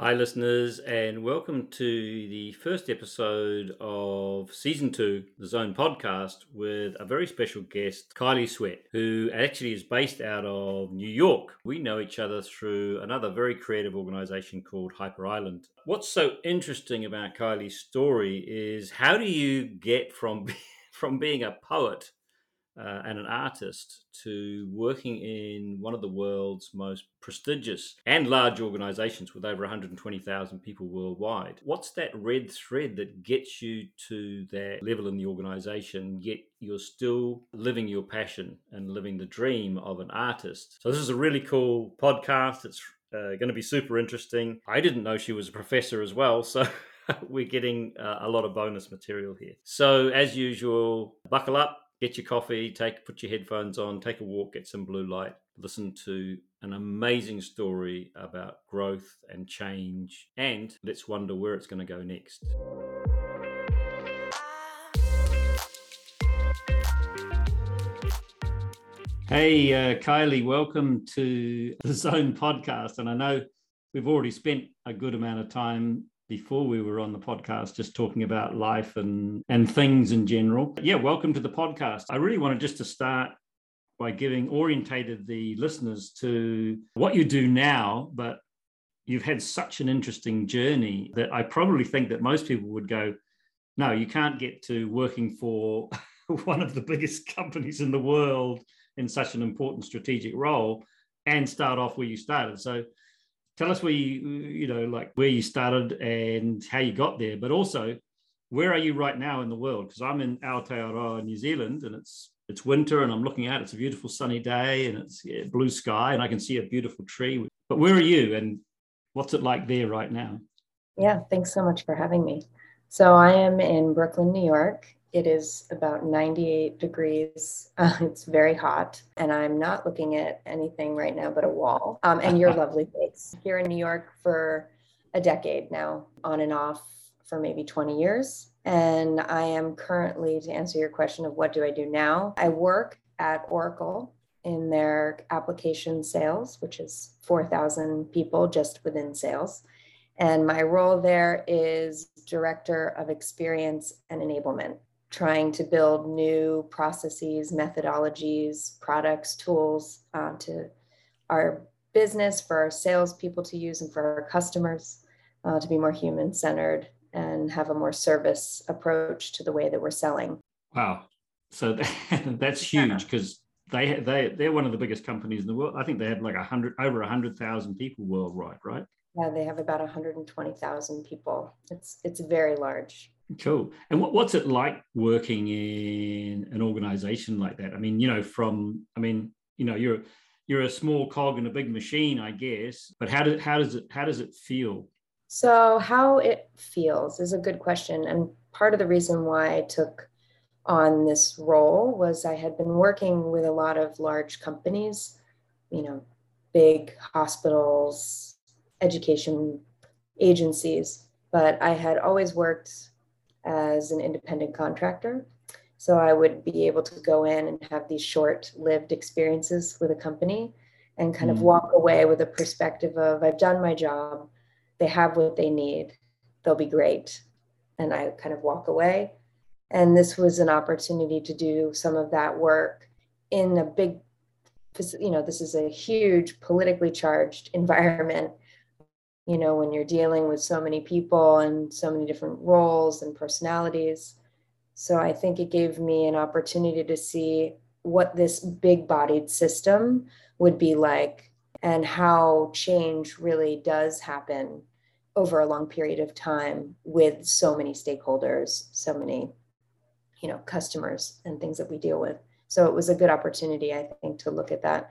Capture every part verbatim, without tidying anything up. Hi listeners, and welcome to the first episode of Season two, The Zone Podcast, with a very special guest, Kiely Sweatt, who actually is based out of New York. We know each other through another very creative organisation called Hyper Island. What's so interesting about Kiely's story is how do you get from, from being a poet Uh, and an artist to working in one of the world's most prestigious and large organizations with over one hundred twenty thousand people worldwide. What's that red thread that gets you to that level in the organization, yet you're still living your passion and living the dream of an artist? So this is a really cool podcast. It's uh, going to be super interesting. I didn't know she was a professor as well, so... we're getting uh, a lot of bonus material here. So as usual, buckle up. Get your coffee, take, put your headphones on, take a walk, get some blue light, listen to an amazing story about growth and change, and let's wonder where it's going to go next. Hey, uh, Kiely, welcome to the Zone Podcast. And I know we've already spent a good amount of time before we were on the podcast, just talking about life and, and things in general. Yeah, welcome to the podcast. I really wanted just to start by giving orientated the listeners to what you do now, but you've had such an interesting journey that I probably think that most people would go, no, you can't get to working for one of the biggest companies in the world in such an important strategic role and start off where you started. So tell us where you, you know, like where you started and how you got there, but also where are you right now in the world? Because I'm in Aotearoa, New Zealand, and it's it's winter, and I'm looking out. It's a beautiful sunny day, and it's yeah, blue sky, and I can see a beautiful tree. But where are you, and what's it like there right now? Yeah, thanks so much for having me. So I am in Brooklyn, New York. It is about ninety-eight degrees. Uh, it's very hot, and I'm not looking at anything right now but a wall um, and your lovely face. Here in New York for a decade now, on and off for maybe twenty years. And I am currently, to answer your question of what do I do now, I work at Oracle in their application sales, which is four thousand people just within sales. And my role there is Director of Experience and Enablement, trying to build new processes, methodologies, products, tools uh, to our business, for our salespeople to use, and for our customers uh, to be more human-centered and have a more service approach to the way that we're selling. Wow. So that, that's huge, because yeah. they, they, they're one of the biggest companies in the world. I think they have like one hundred, over one hundred thousand people worldwide, right? Yeah, they have about one hundred twenty thousand people. It's it's very large. Cool. And what, what's it like working in an organization like that? I mean, you know, from, I mean, you know, you're you're a small cog in a big machine, I guess, but how does how does it how does it feel? So how it feels is a good question. And part of the reason why I took on this role was I had been working with a lot of large companies, you know, big hospitals, education agencies, but I had always worked as an independent contractor. So I would be able to go in and have these short-lived experiences with a company and kind mm-hmm. of walk away with a perspective of, I've done my job, they have what they need, they'll be great. And I kind of walk away. And this was an opportunity to do some of that work in a big, you know, this is a huge politically charged environment. You know, when you're dealing with so many people and so many different roles and personalities. So I think it gave me an opportunity to see what this big-bodied system would be like and how change really does happen over a long period of time with so many stakeholders, so many, you know, customers and things that we deal with. So it was a good opportunity, I think, to look at that.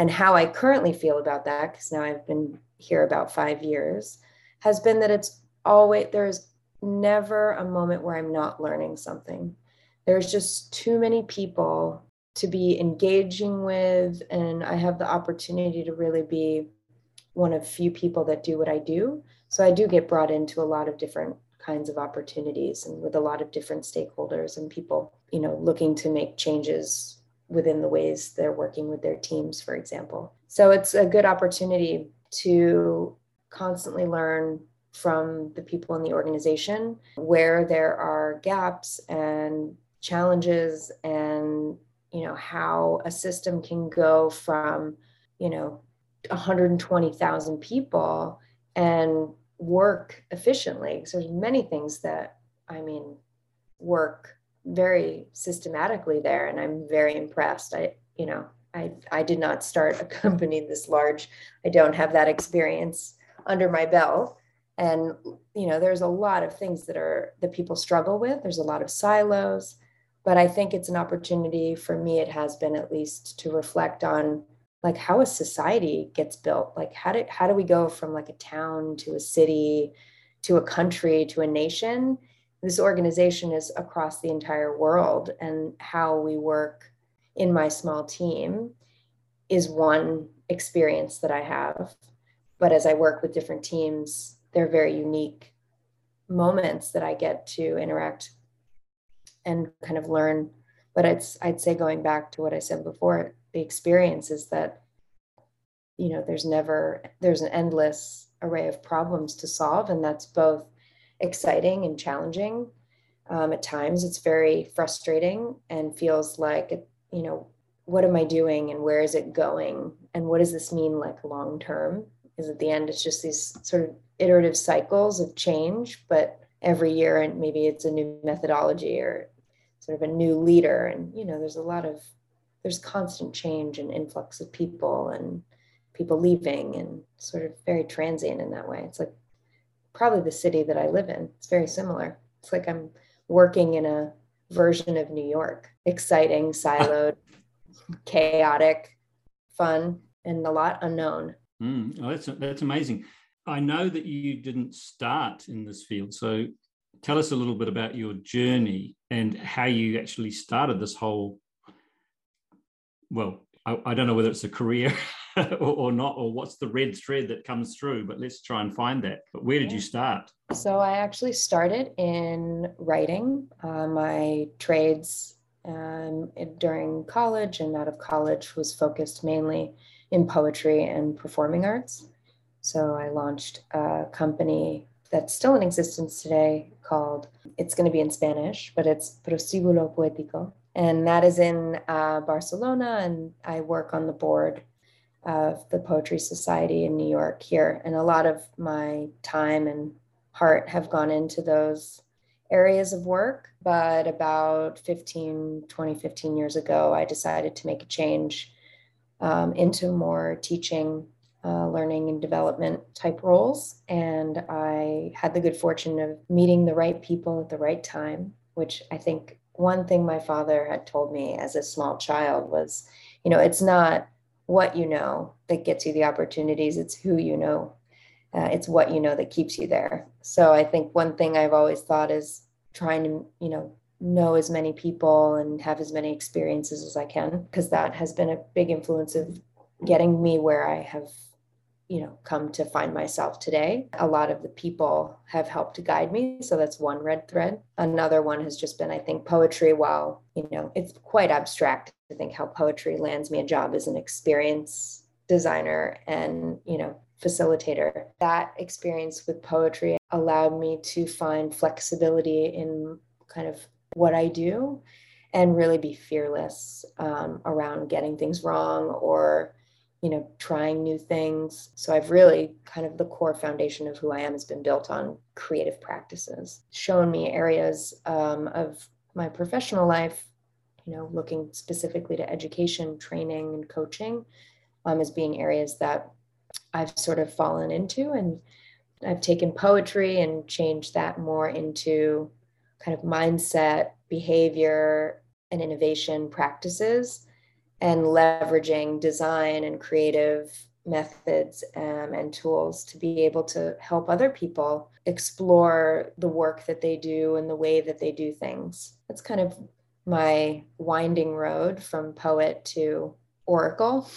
And how I currently feel about that, because now I've been here about five years, has been that it's always, there's never a moment where I'm not learning something. There's just too many people to be engaging with. And I have the opportunity to really be one of few people that do what I do. So I do get brought into a lot of different kinds of opportunities and with a lot of different stakeholders and people, you know, looking to make changes within the ways they're working with their teams, for example. So it's a good opportunity to constantly learn from the people in the organization where there are gaps and challenges, and, you know, how a system can go from, you know, one hundred twenty thousand people and work efficiently. So there's many things that, I mean, work very systematically there. And I'm very impressed. I, you know, I, I did not start a company this large. I don't have that experience under my belt. And, you know, there's a lot of things that are, that people struggle with. There's a lot of silos, but I think it's an opportunity for me. It has been, at least, to reflect on like how a society gets built. Like how do, how do we go from like a town to a city, to a country, to a nation? This organization is across the entire world, and how we work in my small team is one experience that I have. But as I work with different teams, they're very unique moments that I get to interact and kind of learn. But it's, I'd say, going back to what I said before, the experience is that, you know, there's never, there's an endless array of problems to solve. And that's both exciting and challenging. Um, at times it's very frustrating and feels like, you know, what am I doing and where is it going? And what does this mean like long-term? Because at the end, it's just these sort of iterative cycles of change, but every year, and maybe it's a new methodology or sort of a new leader. And, you know, there's a lot of, there's constant change and influx of people and people leaving, and sort of very transient in that way. It's like probably the city that I live in. It's very similar. It's like I'm working in a version of New York, exciting, siloed, chaotic, fun, and a lot unknown. Mm, oh, that's, that's amazing. I know that you didn't start in this field. So tell us a little bit about your journey and how you actually started this whole, well, I, I don't know whether it's a career or, or not, or what's the red thread that comes through, but let's try and find that. But where did you start? So I actually started in writing. Uh, my trades um, during college and out of college was focused mainly in poetry and performing arts. So I launched a company that's still in existence today called, it's going to be in Spanish, but it's Prostíbulo Poético. And that is in uh, Barcelona. And I work on the board of the Poetry Society in New York here. And a lot of my time and heart have gone into those areas of work. But about fifteen, twenty, fifteen years ago, I decided to make a change um, into more teaching, Uh, learning and development type roles. And I had the good fortune of meeting the right people at the right time, which I think one thing my father had told me as a small child was, you know, it's not what you know that gets you the opportunities, it's who you know. Uh, it's what you know that keeps you there. So I think one thing I've always thought is trying to, you know, know as many people and have as many experiences as I can, because that has been a big influence of getting me where I have, you know, come to find myself today. A lot of the people have helped to guide me. So that's one red thread. Another one has just been, I think, poetry. While, you know, it's quite abstract to think how poetry lands me a job as an experience designer and, you know, facilitator. That experience with poetry allowed me to find flexibility in kind of what I do and really be fearless um, around getting things wrong or, you know, trying new things. So I've really kind of, the core foundation of who I am has been built on creative practices, shown me areas um, of my professional life, you know, looking specifically to education, training, and coaching um, as being areas that I've sort of fallen into. And I've taken poetry and changed that more into kind of mindset, behavior, and innovation practices, and leveraging design and creative methods um, and tools to be able to help other people explore the work that they do and the way that they do things. That's kind of my winding road from poet to Oracle.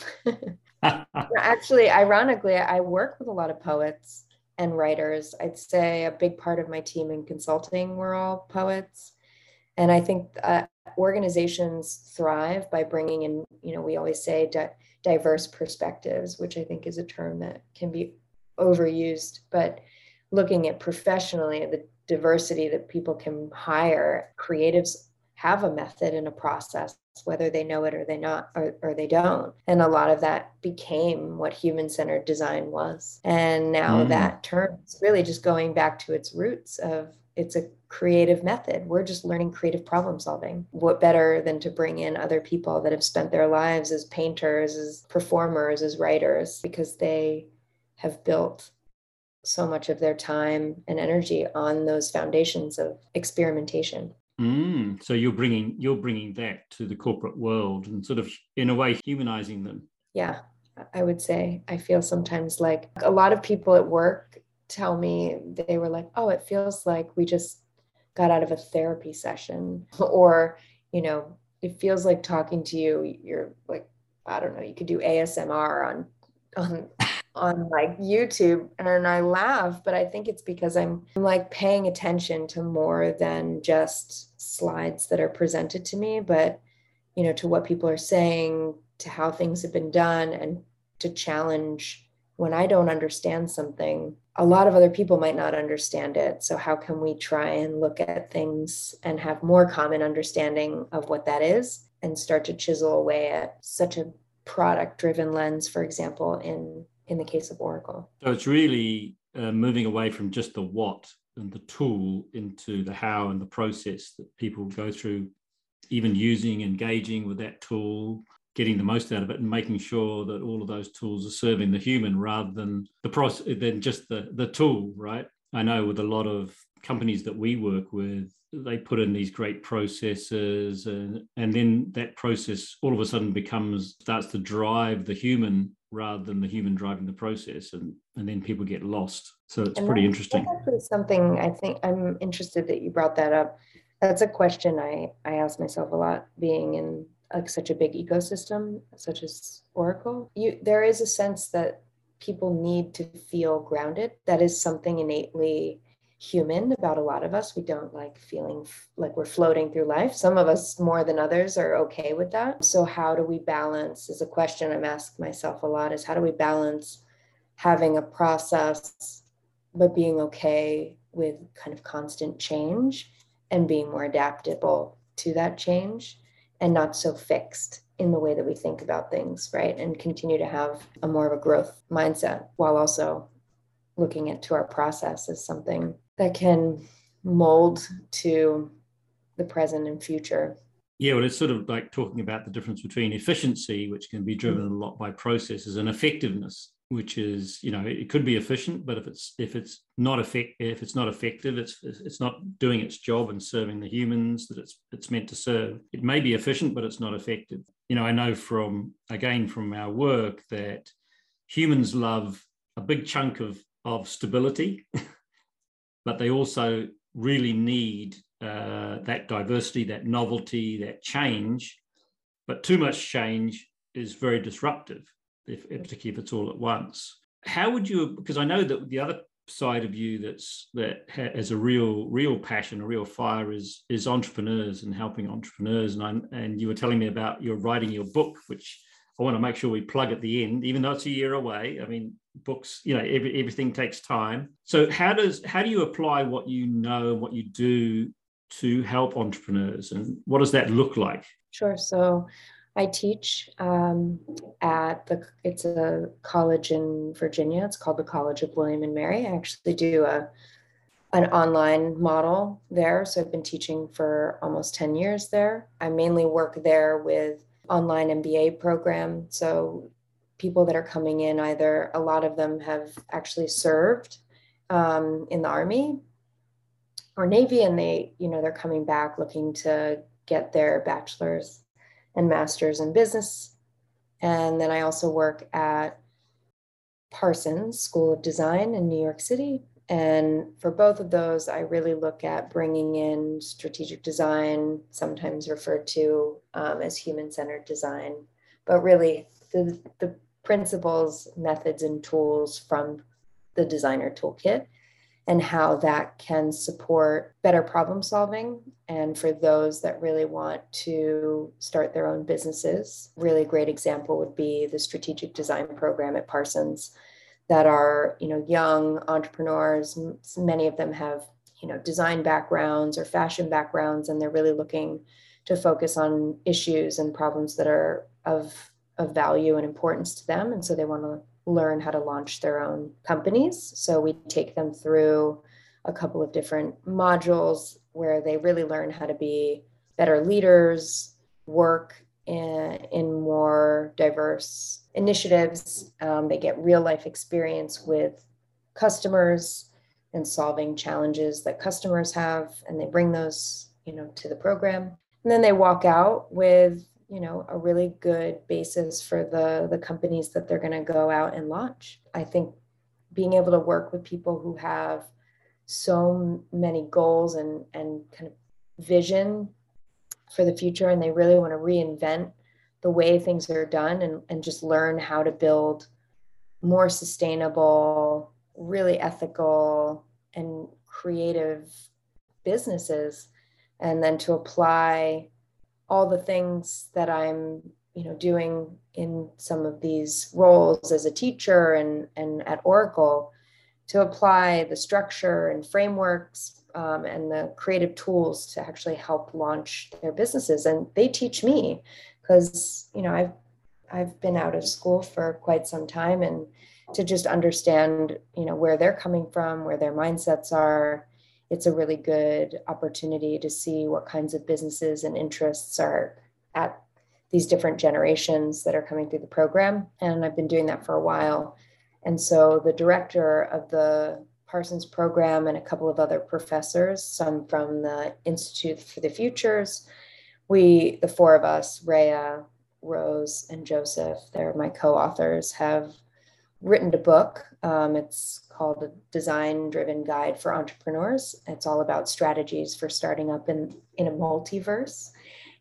Actually, ironically, I work with a lot of poets and writers. I'd say a big part of my team in consulting were all poets. And I think uh, organizations thrive by bringing in, you know, we always say di- diverse perspectives, which I think is a term that can be overused, but looking at professionally at the diversity that people can hire, creatives have a method and a process, whether they know it or they not, or, or they don't. And a lot of that became what human-centered design was. And now mm. that term is really just going back to its roots of it's a creative method. We're just learning creative problem solving. What better than to bring in other people that have spent their lives as painters, as performers, as writers, because they have built so much of their time and energy on those foundations of experimentation. Mm, so you're bringing you're bringing that to the corporate world and sort of, in a way, humanizing them. Yeah, I would say. I feel sometimes like a lot of people at work tell me, they were like, oh, it feels like we just got out of a therapy session. Or, you know, it feels like talking to you, you're like, I don't know, you could do A S M R on on on like YouTube. And I laugh, but I think it's because I'm, I'm like paying attention to more than just slides that are presented to me, but, you know, to what people are saying, to how things have been done, and to challenge when I don't understand something. A lot of other people might not understand it. So how can we try and look at things and have more common understanding of what that is and start to chisel away at such a product-driven lens, for example, in in the case of Oracle. So it's really uh, moving away from just the what and the tool into the how and the process that people go through, even using, engaging with that tool, getting the most out of it, and making sure that all of those tools are serving the human rather than the process, than just the, the tool, right? I know with a lot of companies that we work with, they put in these great processes, and, and then that process all of a sudden becomes, starts to drive the human rather than the human driving the process, and, and then people get lost. So it's and pretty interesting. That's actually something I think I'm interested that you brought that up. That's a question I, I ask myself a lot, being in like such a big ecosystem, such as Oracle. You, there is a sense that people need to feel grounded. That is something innately human about a lot of us. We don't like feeling f- like we're floating through life. Some of us more than others are okay with that. So how do we balance is a question I'm asking myself a lot, is how do we balance having a process, but being okay with kind of constant change and being more adaptable to that change and not so fixed in the way that we think about things, right? And continue to have a more of a growth mindset while also looking into our process as something that can mold to the present and future. Yeah, well, it's sort of like talking about the difference between efficiency, which can be driven a lot by processes, and effectiveness, which is, you know, it could be efficient, but if it's if it's not effect if it's not effective, it's it's not doing its job and serving the humans that it's it's meant to serve. It may be efficient, but it's not effective. You know, I know from again from our work that humans love a big chunk of of stability, but they also really need uh, that diversity, that novelty, that change. But too much change is very disruptive, if, particularly if it's all at once. How would you, because I know that the other side of you that's that has a real, real passion, a real fire is is entrepreneurs and helping entrepreneurs. And I'm, and you were telling me about you're writing your book, which I want to make sure we plug at the end, even though it's a year away. I mean, books, you know, every, everything takes time. So how does how do you apply what you know, what you do to help entrepreneurs, and what does that look like? Sure. So I teach um, at the, it's a college in Virginia. It's called the College of William and Mary. I actually do a an online model there. So I've been teaching for almost ten years there. I mainly work there with online M B A program. So people that are coming in, either a lot of them have actually served um, in the Army or Navy, and they, you know, they're coming back looking to get their bachelor's and master's in business. And then I also work at Parsons School of Design in New York City. And for both of those, I really look at bringing in strategic design, sometimes referred to um, as human-centered design, but really the, the principles, methods, and tools from the designer toolkit, and how that can support better problem solving. And for those that really want to start their own businesses, really great example would be the strategic design program at Parsons that are, you know, young entrepreneurs. Many of them have, you know, design backgrounds or fashion backgrounds, and they're really looking to focus on issues and problems that are of, of value and importance to them. And so they want to learn how to launch their own companies. So we take them through a couple of different modules where they really learn how to be better leaders, work in, in more diverse initiatives. Um, they get real life experience with customers and solving challenges that customers have, and they bring those, you know, to the program. And then they walk out with, you know, a really good basis for the, the companies that they're going to go out and launch. I think being able to work with people who have so many goals and, and kind of vision for the future, and they really want to reinvent the way things are done and, and just learn how to build more sustainable, really ethical and creative businesses, and then to apply all the things that I'm, you know, doing in some of these roles as a teacher and, and at Oracle, to apply the structure and frameworks um, and the creative tools to actually help launch their businesses. And they teach me, because, you know, I've, I've been out of school for quite some time, and to just understand, you know, where they're coming from, where their mindsets are, it's a really good opportunity to see what kinds of businesses and interests are at these different generations that are coming through the program. And I've been doing that for a while. And so the director of the Parsons program and a couple of other professors, some from the Institute for the Futures, we, the four of us, Rhea, Rose, and Joseph, they're my co-authors, have written a book. Um, it's called A Design-Driven Guide for Entrepreneurs. It's all about strategies for starting up in, in a multiverse.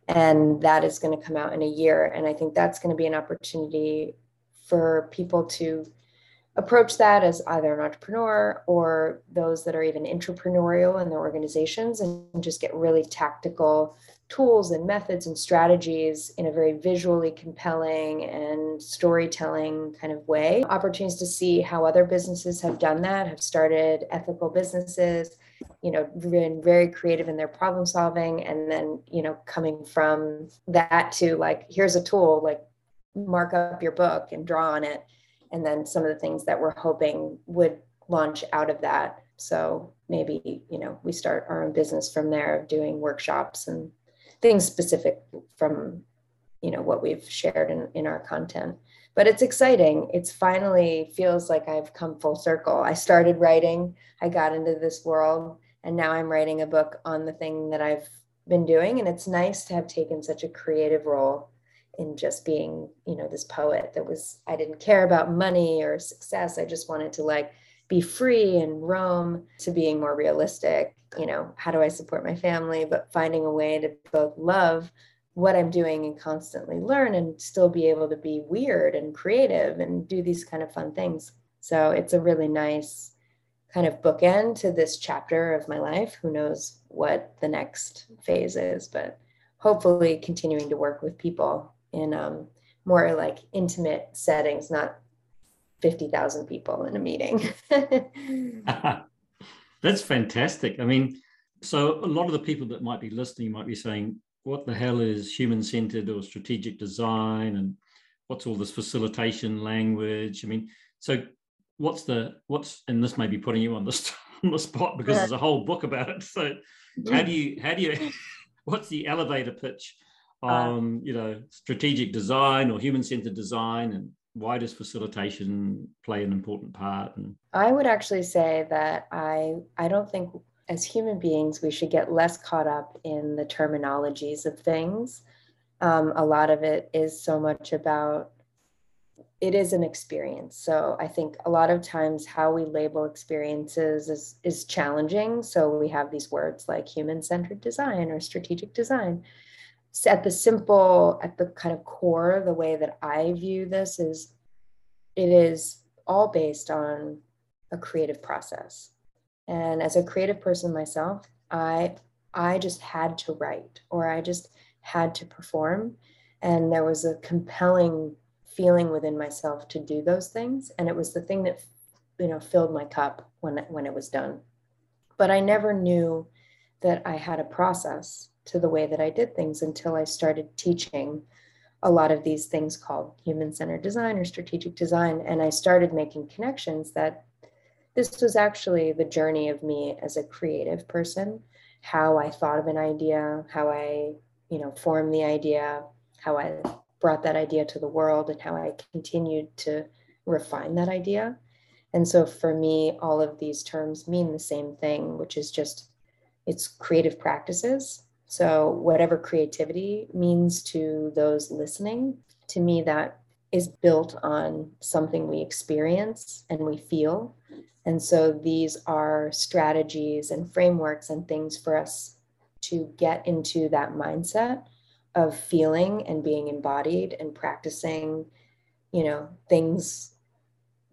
And that is going to come out in a year. And I think that's going to be an opportunity for people to approach that as either an entrepreneur or those that are even entrepreneurial in their organizations, and just get really tactical tools and methods and strategies in a very visually compelling and storytelling kind of way. Opportunities to see how other businesses have done that, have started ethical businesses, you know, been very creative in their problem solving. And then, you know, coming from that to like, here's a tool, like mark up your book and draw on it. And then some of the things that we're hoping would launch out of that. So maybe, you know, we start our own business from there, doing workshops and things specific from, you know, what we've shared in, in our content. But it's exciting. It's finally feels like I've come full circle. I started writing, I got into this world, and now I'm writing a book on the thing that I've been doing. And it's nice to have taken such a creative role in just being, you know, this poet that was, I didn't care about money or success. I just wanted to like be free and roam, to being more realistic. You know, how do I support my family, but finding a way to both love what I'm doing and constantly learn and still be able to be weird and creative and do these kind of fun things. So it's a really nice kind of bookend to this chapter of my life. Who knows what the next phase is, but hopefully continuing to work with people in um, more like intimate settings, not fifty thousand people in a meeting. That's fantastic. I mean, so a lot of the people that might be listening might be saying, what the hell is human-centered or strategic design? And what's all this facilitation language? I mean, so what's the, what's, and this may be putting you on the, on the spot because there's a whole book about it. So how do you, how do you, what's the elevator pitch on, um, you know, strategic design or human-centered design, and why does facilitation play an important part? And I would actually say that I I don't think as human beings we should get less caught up in the terminologies of things. Um, a lot of it is so much about, it is an experience. So I think a lot of times how we label experiences is, is challenging. So we have these words like human-centered design or strategic design. So at the simple, at the kind of core, the way that I view this is, it is all based on a creative process. And as a creative person myself, I, I just had to write, or I just had to perform. And there was a compelling feeling within myself to do those things. And it was the thing that you know, filled my cup when, when it was done. But I never knew that I had a process to the way that I did things until I started teaching a lot of these things called human-centered design or strategic design. And I started making connections that this was actually the journey of me as a creative person, how I thought of an idea, how I, you know, formed the idea, how I brought that idea to the world, and how I continued to refine that idea. And so for me, all of these terms mean the same thing, which is just, it's creative practices. So whatever creativity means to those listening, to me, that is built on something we experience and we feel. And so these are strategies and frameworks and things for us to get into that mindset of feeling and being embodied and practicing, you know, things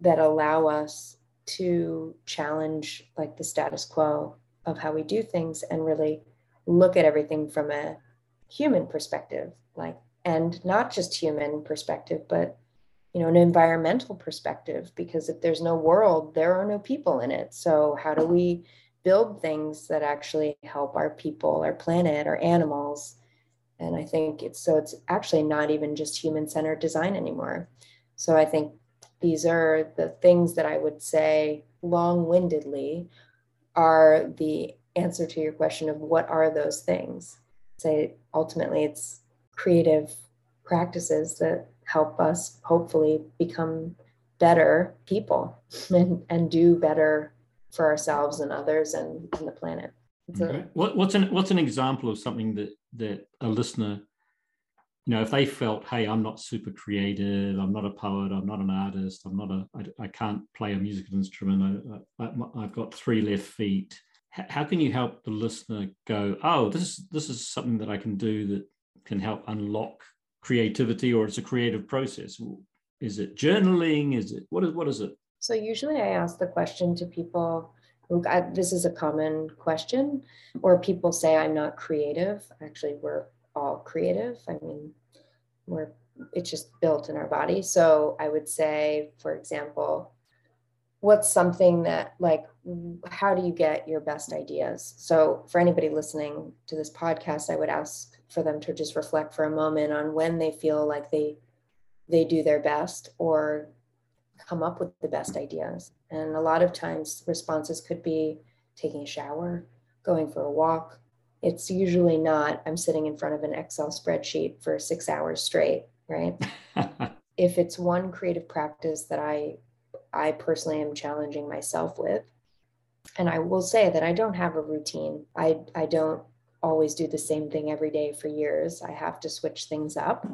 that allow us to challenge like the status quo of how we do things and really look at everything from a human perspective, like, and not just human perspective, but, you know, an environmental perspective, because if there's no world, there are no people in it. So how do we build things that actually help our people, our planet, our animals? And I think it's, so it's actually not even just human-centered design anymore. So I think these are the things that I would say long-windedly are the answer to your question of what are those things? Say, ultimately, it's creative practices that help us hopefully become better people and, and do better for ourselves and others and, and the planet. So, okay. what, what's an what's an example of something that that a listener, you know, if they felt, hey, I'm not super creative, I'm not a poet, I'm not an artist, I'm not a, I, I can't play a musical instrument, I, I, I've got three left feet. H- how can you help the listener go, oh, this this is something that I can do that can help unlock creativity, or it's a creative process? Is it journaling? Is it, what is what is it? So usually I ask the question to people. I, this is a common question, or people say, I'm not creative. Actually, we're all creative. I mean, we're, it's just built in our body. So I would say, for example, what's something that, like, how do you get your best ideas? So for anybody listening to this podcast, I would ask for them to just reflect for a moment on when they feel like they, they do their best or come up with the best ideas. And a lot of times responses could be taking a shower, going for a walk. It's usually not, I'm sitting in front of an Excel spreadsheet for six hours straight, right? If it's one creative practice that I, I personally am challenging myself with, and I will say that I don't have a routine. I, I don't always do the same thing every day for years. I have to switch things up.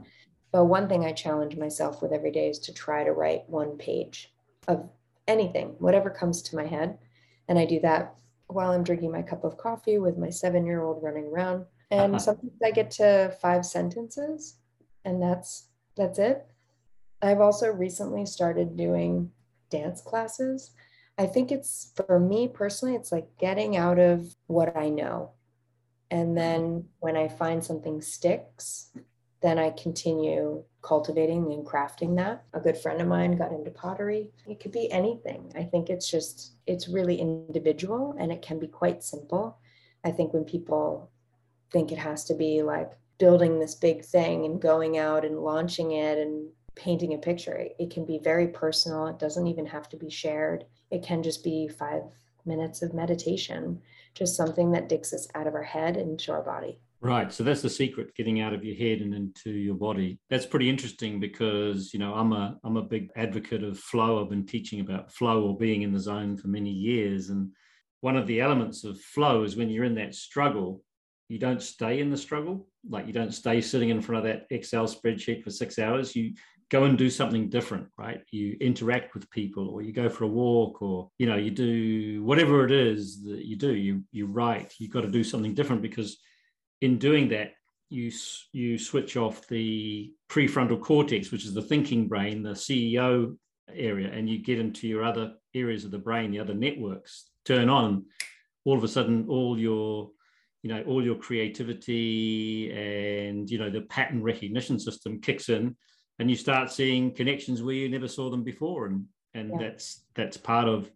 But one thing I challenge myself with every day is to try to write one page of anything, whatever comes to my head. And I do that while I'm drinking my cup of coffee with my seven-year-old running around. And uh-huh. sometimes I get to five sentences, and that's that's it. I've also recently started doing dance classes. I think it's, for me personally, it's like getting out of what I know. And then when I find something sticks, then I continue cultivating and crafting that. A good friend of mine got into pottery. It could be anything. I think it's just, it's really individual, and it can be quite simple. I think when people think it has to be like building this big thing and going out and launching it and painting a picture, it can be very personal. It doesn't even have to be shared. It can just be five minutes of meditation, just something that digs us out of our head into our body. Right. So that's the secret, getting out of your head and into your body. That's pretty interesting because, you know, I'm a I'm a big advocate of flow. I've been teaching about flow or being in the zone for many years. And one of the elements of flow is when you're in that struggle, you don't stay in the struggle. Like, you don't stay sitting in front of that Excel spreadsheet for six hours. You go and do something different, right? You interact with people, or you go for a walk, or, you know, you do whatever it is that you do. You, you write. You've got to do something different, because in doing that, you you switch off the prefrontal cortex, which is the thinking brain, the C E O area, and you get into your other areas of the brain, the other networks turn on. All of a sudden, all your, you know, all your creativity and, you know, the pattern recognition system kicks in, and you start seeing connections where you never saw them before, and And yeah. that's that's part of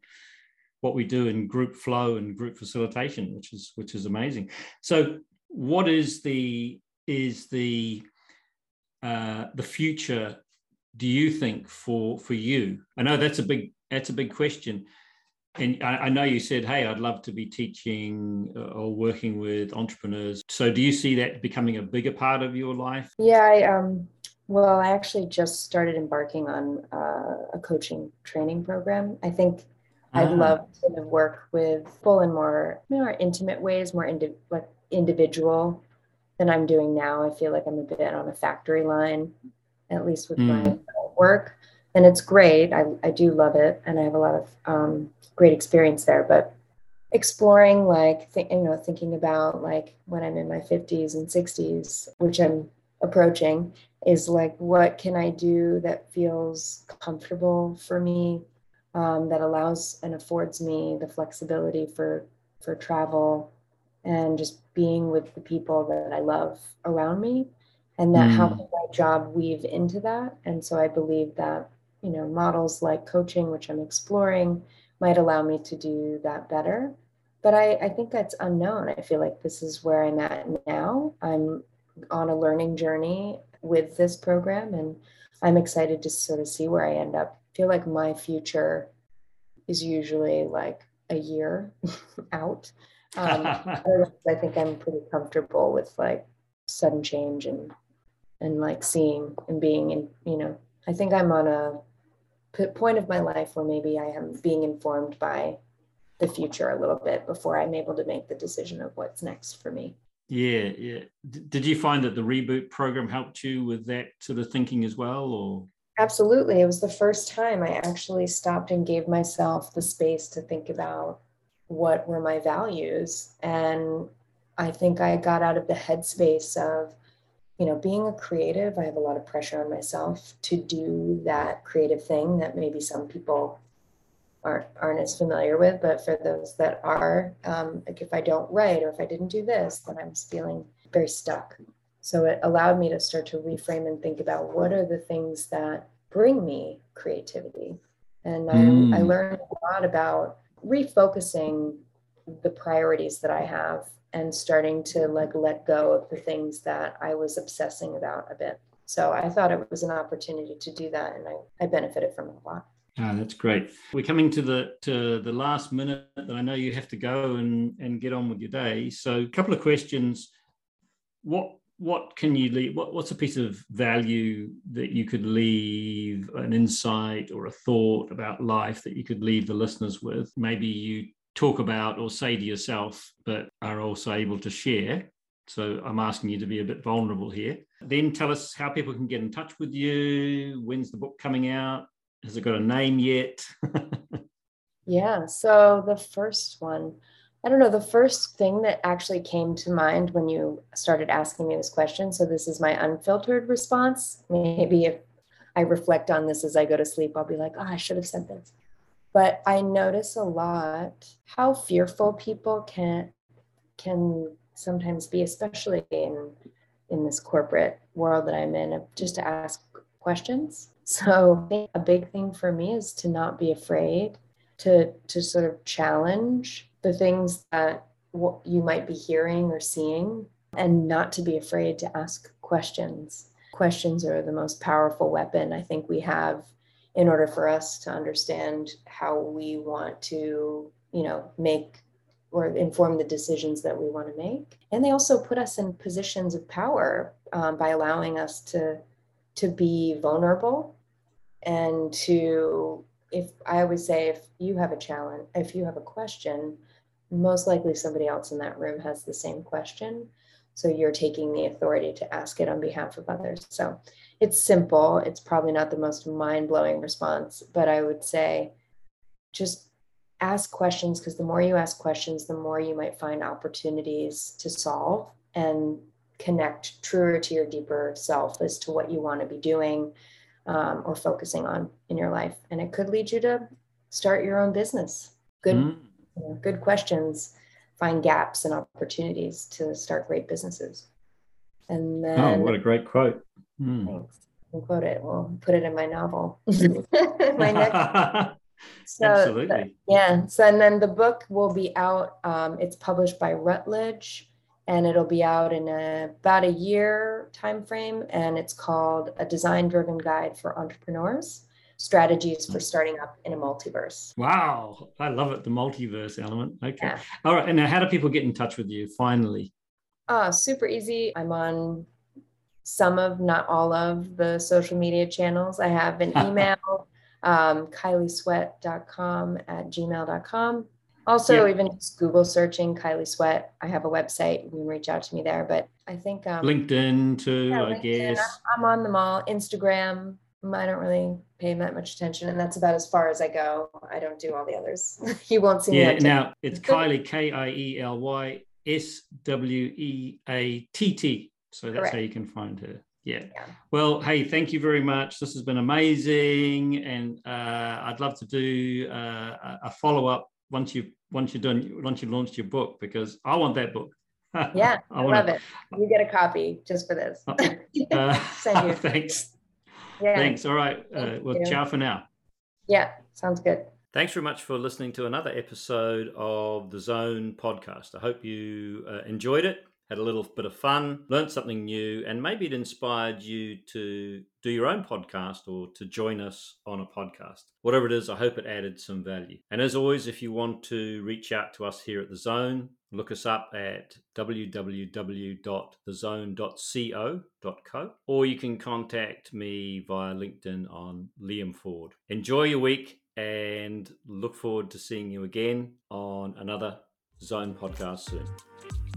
what we do in group flow and group facilitation, which is which is amazing. So what is the is the uh, the future, do you think, for for you? I know that's a big that's a big question. And I, I know you said, hey, I'd love to be teaching or working with entrepreneurs. So do you see that becoming a bigger part of your life? Yeah, I, um, well, I actually just started embarking on uh, a coaching training program. I think ah. I'd love to work with people in more, more intimate ways, more indi- like individual than I'm doing now. I feel like I'm a bit on a factory line, at least with mm. my work. And it's great. I, I do love it. And I have a lot of um, great experience there. But exploring, like, th- you know, thinking about, like, when I'm in my fifties and sixties, which I'm approaching, is like, what can I do that feels comfortable for me, um, that allows and affords me the flexibility for, for travel and just being with the people that I love around me? And that mm. how can my job weave into that? And so I believe that, you know, models like coaching, which I'm exploring, might allow me to do that better. But I, I think that's unknown. I feel like this is where I'm at now. I'm on a learning journey with this program, and I'm excited to sort of see where I end up. I feel like my future is usually like a year out. Um, I think I'm pretty comfortable with like sudden change and and like seeing and being in, you know, I think I'm on a point of my life where maybe I am being informed by the future a little bit before I'm able to make the decision of what's next for me. Yeah, yeah. D- did you find that the Reboot program helped you with that sort of thinking as well? Or absolutely. It was the first time I actually stopped and gave myself the space to think about what were my values. And I think I got out of the headspace of, you know, being a creative, I have a lot of pressure on myself to do that creative thing that maybe some people aren't, aren't as familiar with, but for those that are, um, like if I don't write or if I didn't do this, then I'm feeling very stuck. So it allowed me to start to reframe and think about what are the things that bring me creativity. And mm. I, I learned a lot about refocusing the priorities that I have and starting to like let go of the things that I was obsessing about a bit. So I thought it was an opportunity to do that, and I, I benefited from it a lot. Ah, that's great. We're coming to the to the last minute, and I know you have to go and, and get on with your day. So a couple of questions. What what can you leave? What, what's a piece of value that you could leave, an insight or a thought about life that you could leave the listeners with? Maybe you talk about or say to yourself, but are also able to share. So I'm asking you to be a bit vulnerable here. Then tell us how people can get in touch with you. When's the book coming out? Has it got a name yet? Yeah. So the first one, I don't know, the first thing that actually came to mind when you started asking me this question. So this is my unfiltered response. Maybe if I reflect on this as I go to sleep, I'll be like, oh, I should have said this. But I notice a lot how fearful people can can sometimes be, especially in in this corporate world that I'm in, just to ask questions. So I think a big thing for me is to not be afraid to to sort of challenge the things that you might be hearing or seeing, and not to be afraid to ask questions. Questions are the most powerful weapon I think we have in order for us to understand how we want to, you know, make or inform the decisions that we want to make. And they also put us in positions of power um, by allowing us to, to be vulnerable and to, if I always say, if you have a challenge, if you have a question, most likely somebody else in that room has the same question. So you're taking the authority to ask it on behalf of others. So it's simple. It's probably not the most mind-blowing response, but I would say just ask questions, because the more you ask questions, the more you might find opportunities to solve and connect truer to your deeper self as to what you want to be doing um, or focusing on in your life. And it could lead you to start your own business. Good, mm-hmm. you know, good questions find gaps and opportunities to start great businesses. And then, oh, what a great quote. Hmm. Thanks. I'll quote it. We'll put it in my novel. my next. So, absolutely. Yeah. So, and then the book will be out. Um, it's published by Routledge, and it'll be out in a, about a year time frame. And it's called A Design-Driven Guide for Entrepreneurs, Strategies for Starting Up in a Multiverse. Wow. I love it. The multiverse element. Okay. Yeah. All right. And now how do people get in touch with you finally? Oh, super easy. I'm on some of, not all of, the social media channels. I have an email. Um, Kiely Sweatt dot com at gmail dot com. Also, yeah. even just Google searching Kiely Sweatt. I have a website. You can reach out to me there. But I think um, LinkedIn too, yeah, I LinkedIn. guess. I'm on them all. Instagram. I don't really pay that much attention, and that's about as far as I go. I don't do all the others. You won't see yeah, me. Yeah. Now it's Kiely K I E L Y S W E A T T. So that's Correct. How you can find her. Yeah. Well, hey, thank you very much. This has been amazing, and uh, I'd love to do uh, a follow up once you once you're done once you launched your book, because I want that book. Yeah, I, I love it. it. You get a copy just for this. Uh, Send you. Thanks. Yeah. Thanks. All right. Uh, well, ciao for now. Yeah, sounds good. Thanks very much for listening to another episode of the Zone podcast. I hope you uh, enjoyed it. Had a little bit of fun, learned something new, and maybe it inspired you to do your own podcast or to join us on a podcast. Whatever it is, I hope it added some value. And as always, if you want to reach out to us here at The Zone, look us up at w w w dot the zone dot co dot co, or you can contact me via LinkedIn on Liam Ford. Enjoy your week and look forward to seeing you again on another Zone podcast soon.